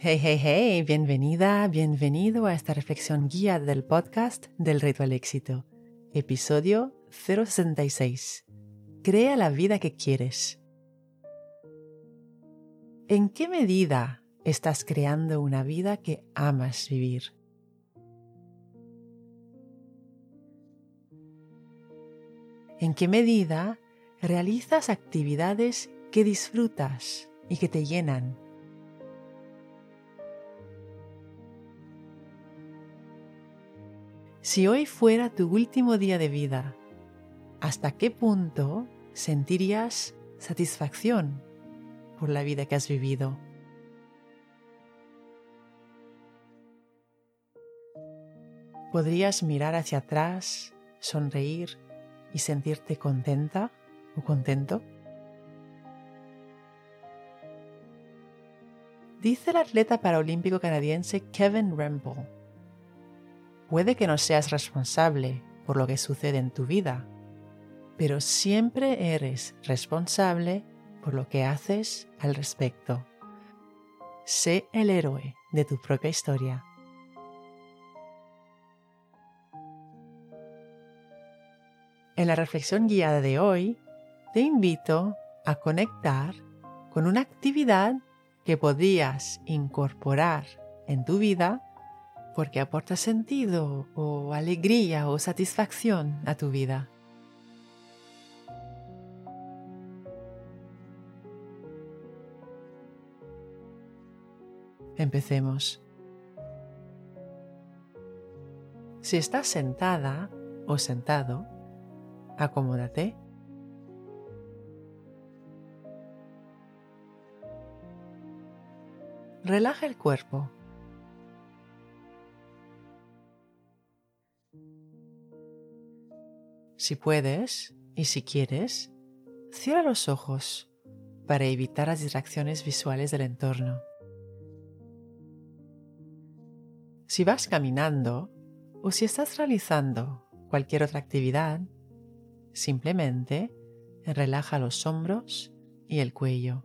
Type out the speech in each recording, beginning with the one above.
Hey, hey, hey, bienvenida, bienvenido a esta reflexión guía del podcast del Reto al Éxito, episodio 066. Crea la vida que quieres. ¿En qué medida estás creando una vida que amas vivir? ¿En qué medida realizas actividades que disfrutas y que te llenan? Si hoy fuera tu último día de vida, ¿hasta qué punto sentirías satisfacción por la vida que has vivido? ¿Podrías mirar hacia atrás, sonreír y sentirte contenta o contento? Dice el atleta paralímpico canadiense Kevin Rempel: puede que no seas responsable por lo que sucede en tu vida, pero siempre eres responsable por lo que haces al respecto. Sé el héroe de tu propia historia. En la reflexión guiada de hoy, te invito a conectar con una actividad que podrías incorporar en tu vida porque aporta sentido o alegría o satisfacción a tu vida. Empecemos. Si estás sentada o sentado, acomódate. Relaja el cuerpo. Si puedes y si quieres, cierra los ojos para evitar las distracciones visuales del entorno. Si vas caminando o si estás realizando cualquier otra actividad, simplemente relaja los hombros y el cuello.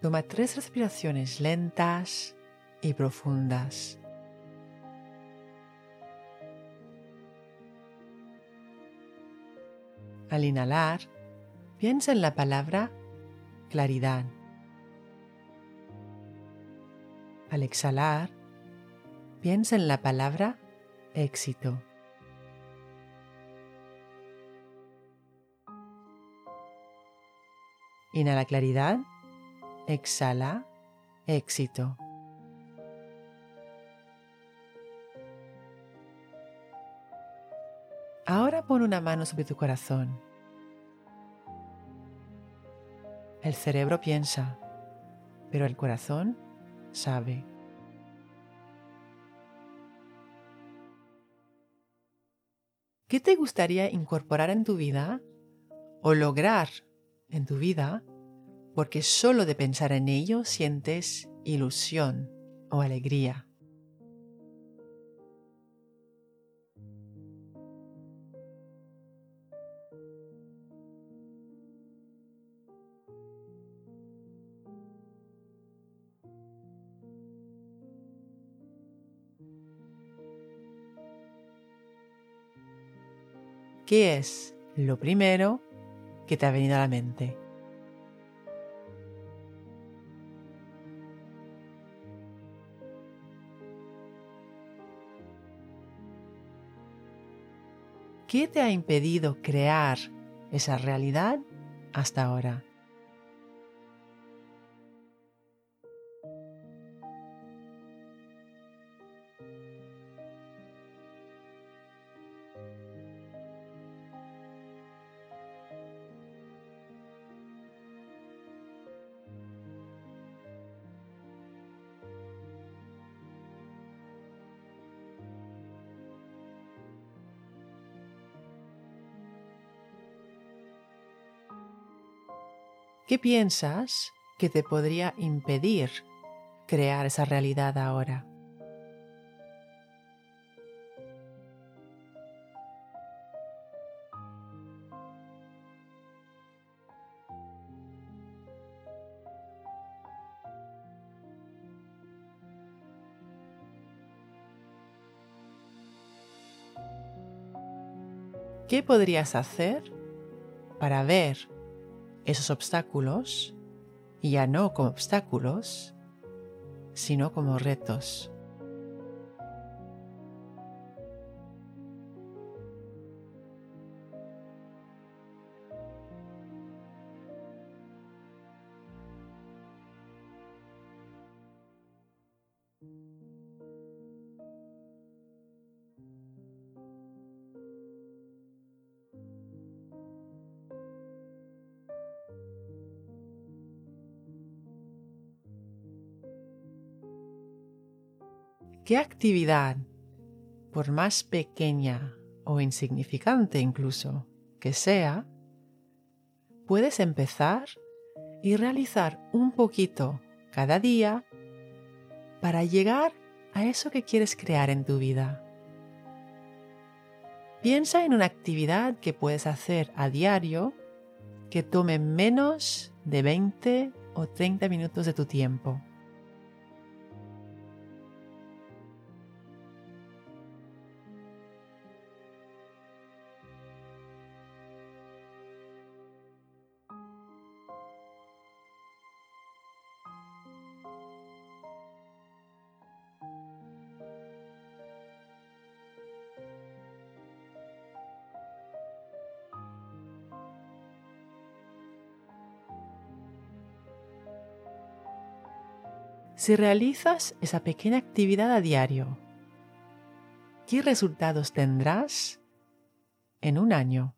Toma 3 respiraciones lentas y profundas. Al inhalar, piensa en la palabra claridad. Al exhalar, piensa en la palabra éxito. Inhala claridad, exhala éxito. Ahora pon una mano sobre tu corazón. El cerebro piensa, pero el corazón sabe. ¿Qué te gustaría incorporar en tu vida o lograr en tu vida porque solo de pensar en ello sientes ilusión o alegría? ¿Qué es lo primero que te ha venido a la mente? ¿Qué te ha impedido crear esa realidad hasta ahora? ¿Qué piensas que te podría impedir crear esa realidad ahora? ¿Qué podrías hacer para ver esos obstáculos, y ya no como obstáculos, sino como retos? ¿Qué actividad, por más pequeña o insignificante incluso que sea, puedes empezar y realizar un poquito cada día para llegar a eso que quieres crear en tu vida? Piensa en una actividad que puedes hacer a diario que tome menos de 20 o 30 minutos de tu tiempo. Si realizas esa pequeña actividad a diario, ¿qué resultados tendrás en un año?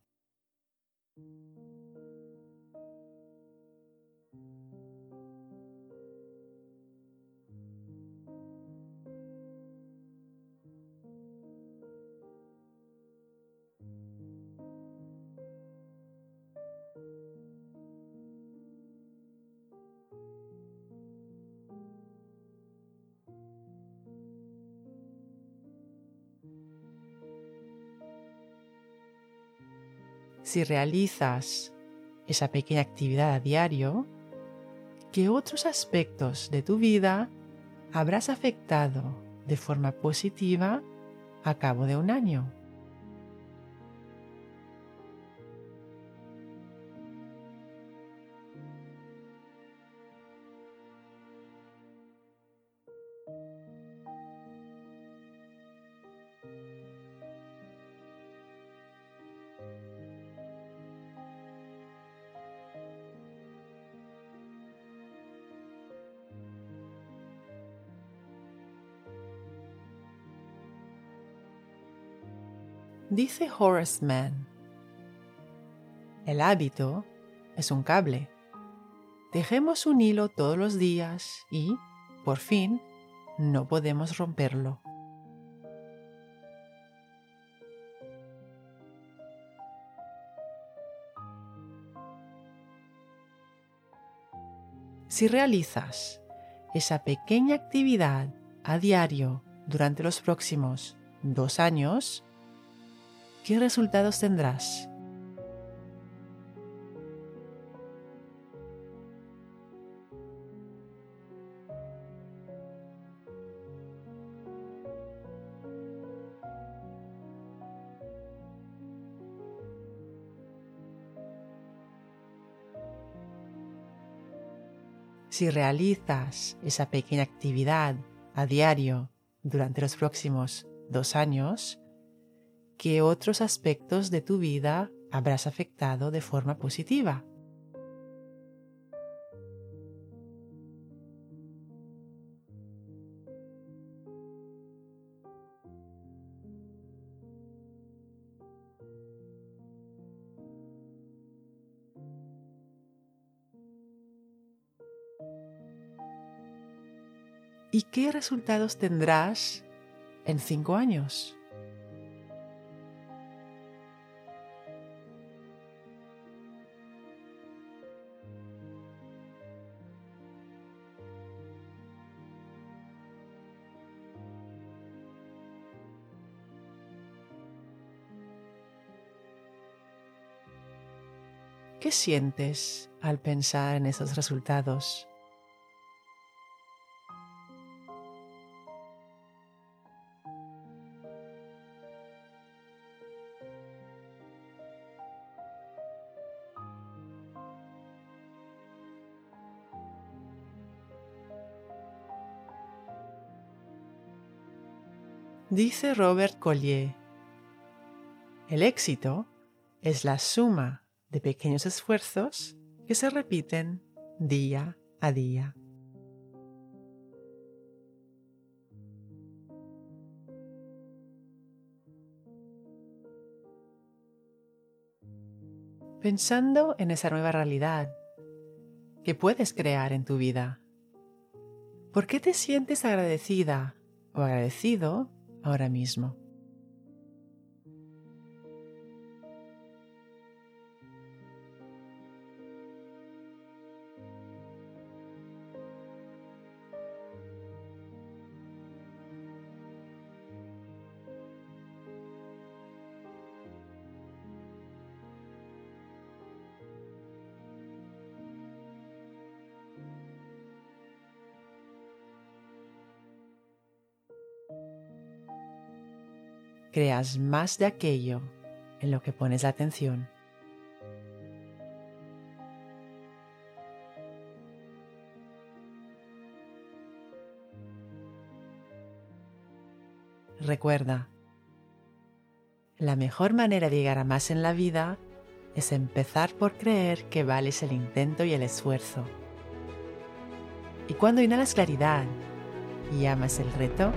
Si realizas esa pequeña actividad a diario, ¿qué otros aspectos de tu vida habrás afectado de forma positiva a cabo de un año? Dice Horace Mann: el hábito es un cable. Tejemos un hilo todos los días y, por fin, no podemos romperlo. Si realizas esa pequeña actividad a diario durante los próximos 2 años, ¿qué resultados tendrás? Si realizas esa pequeña actividad a diario durante los próximos 2 años, ¿qué otros aspectos de tu vida habrás afectado de forma positiva? ¿Y qué resultados tendrás en 5 años? ¿Qué sientes al pensar en esos resultados? Dice Robert Collier, el éxito es la suma de pequeños esfuerzos que se repiten día a día. Pensando en esa nueva realidad que puedes crear en tu vida, ¿por qué te sientes agradecida o agradecido ahora mismo? Creas más de aquello en lo que pones la atención. Recuerda, la mejor manera de llegar a más en la vida es empezar por creer que vales el intento y el esfuerzo. Y cuando inhalas claridad y amas el reto,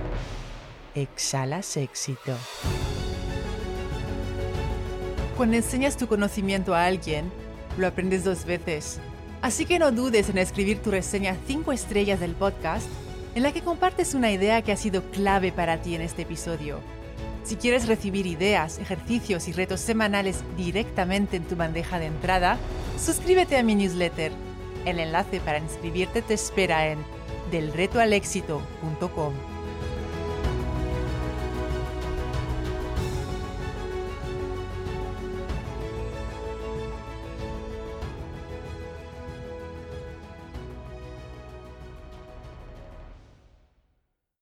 exhalas éxito. Cuando enseñas tu conocimiento a alguien, lo aprendes 2 veces. Así que no dudes en escribir tu reseña 5 estrellas del podcast, en la que compartes una idea que ha sido clave para ti en este episodio. Si quieres recibir ideas, ejercicios y retos semanales directamente en tu bandeja de entrada, suscríbete a mi newsletter. El enlace para inscribirte te espera en delretoalexito.com.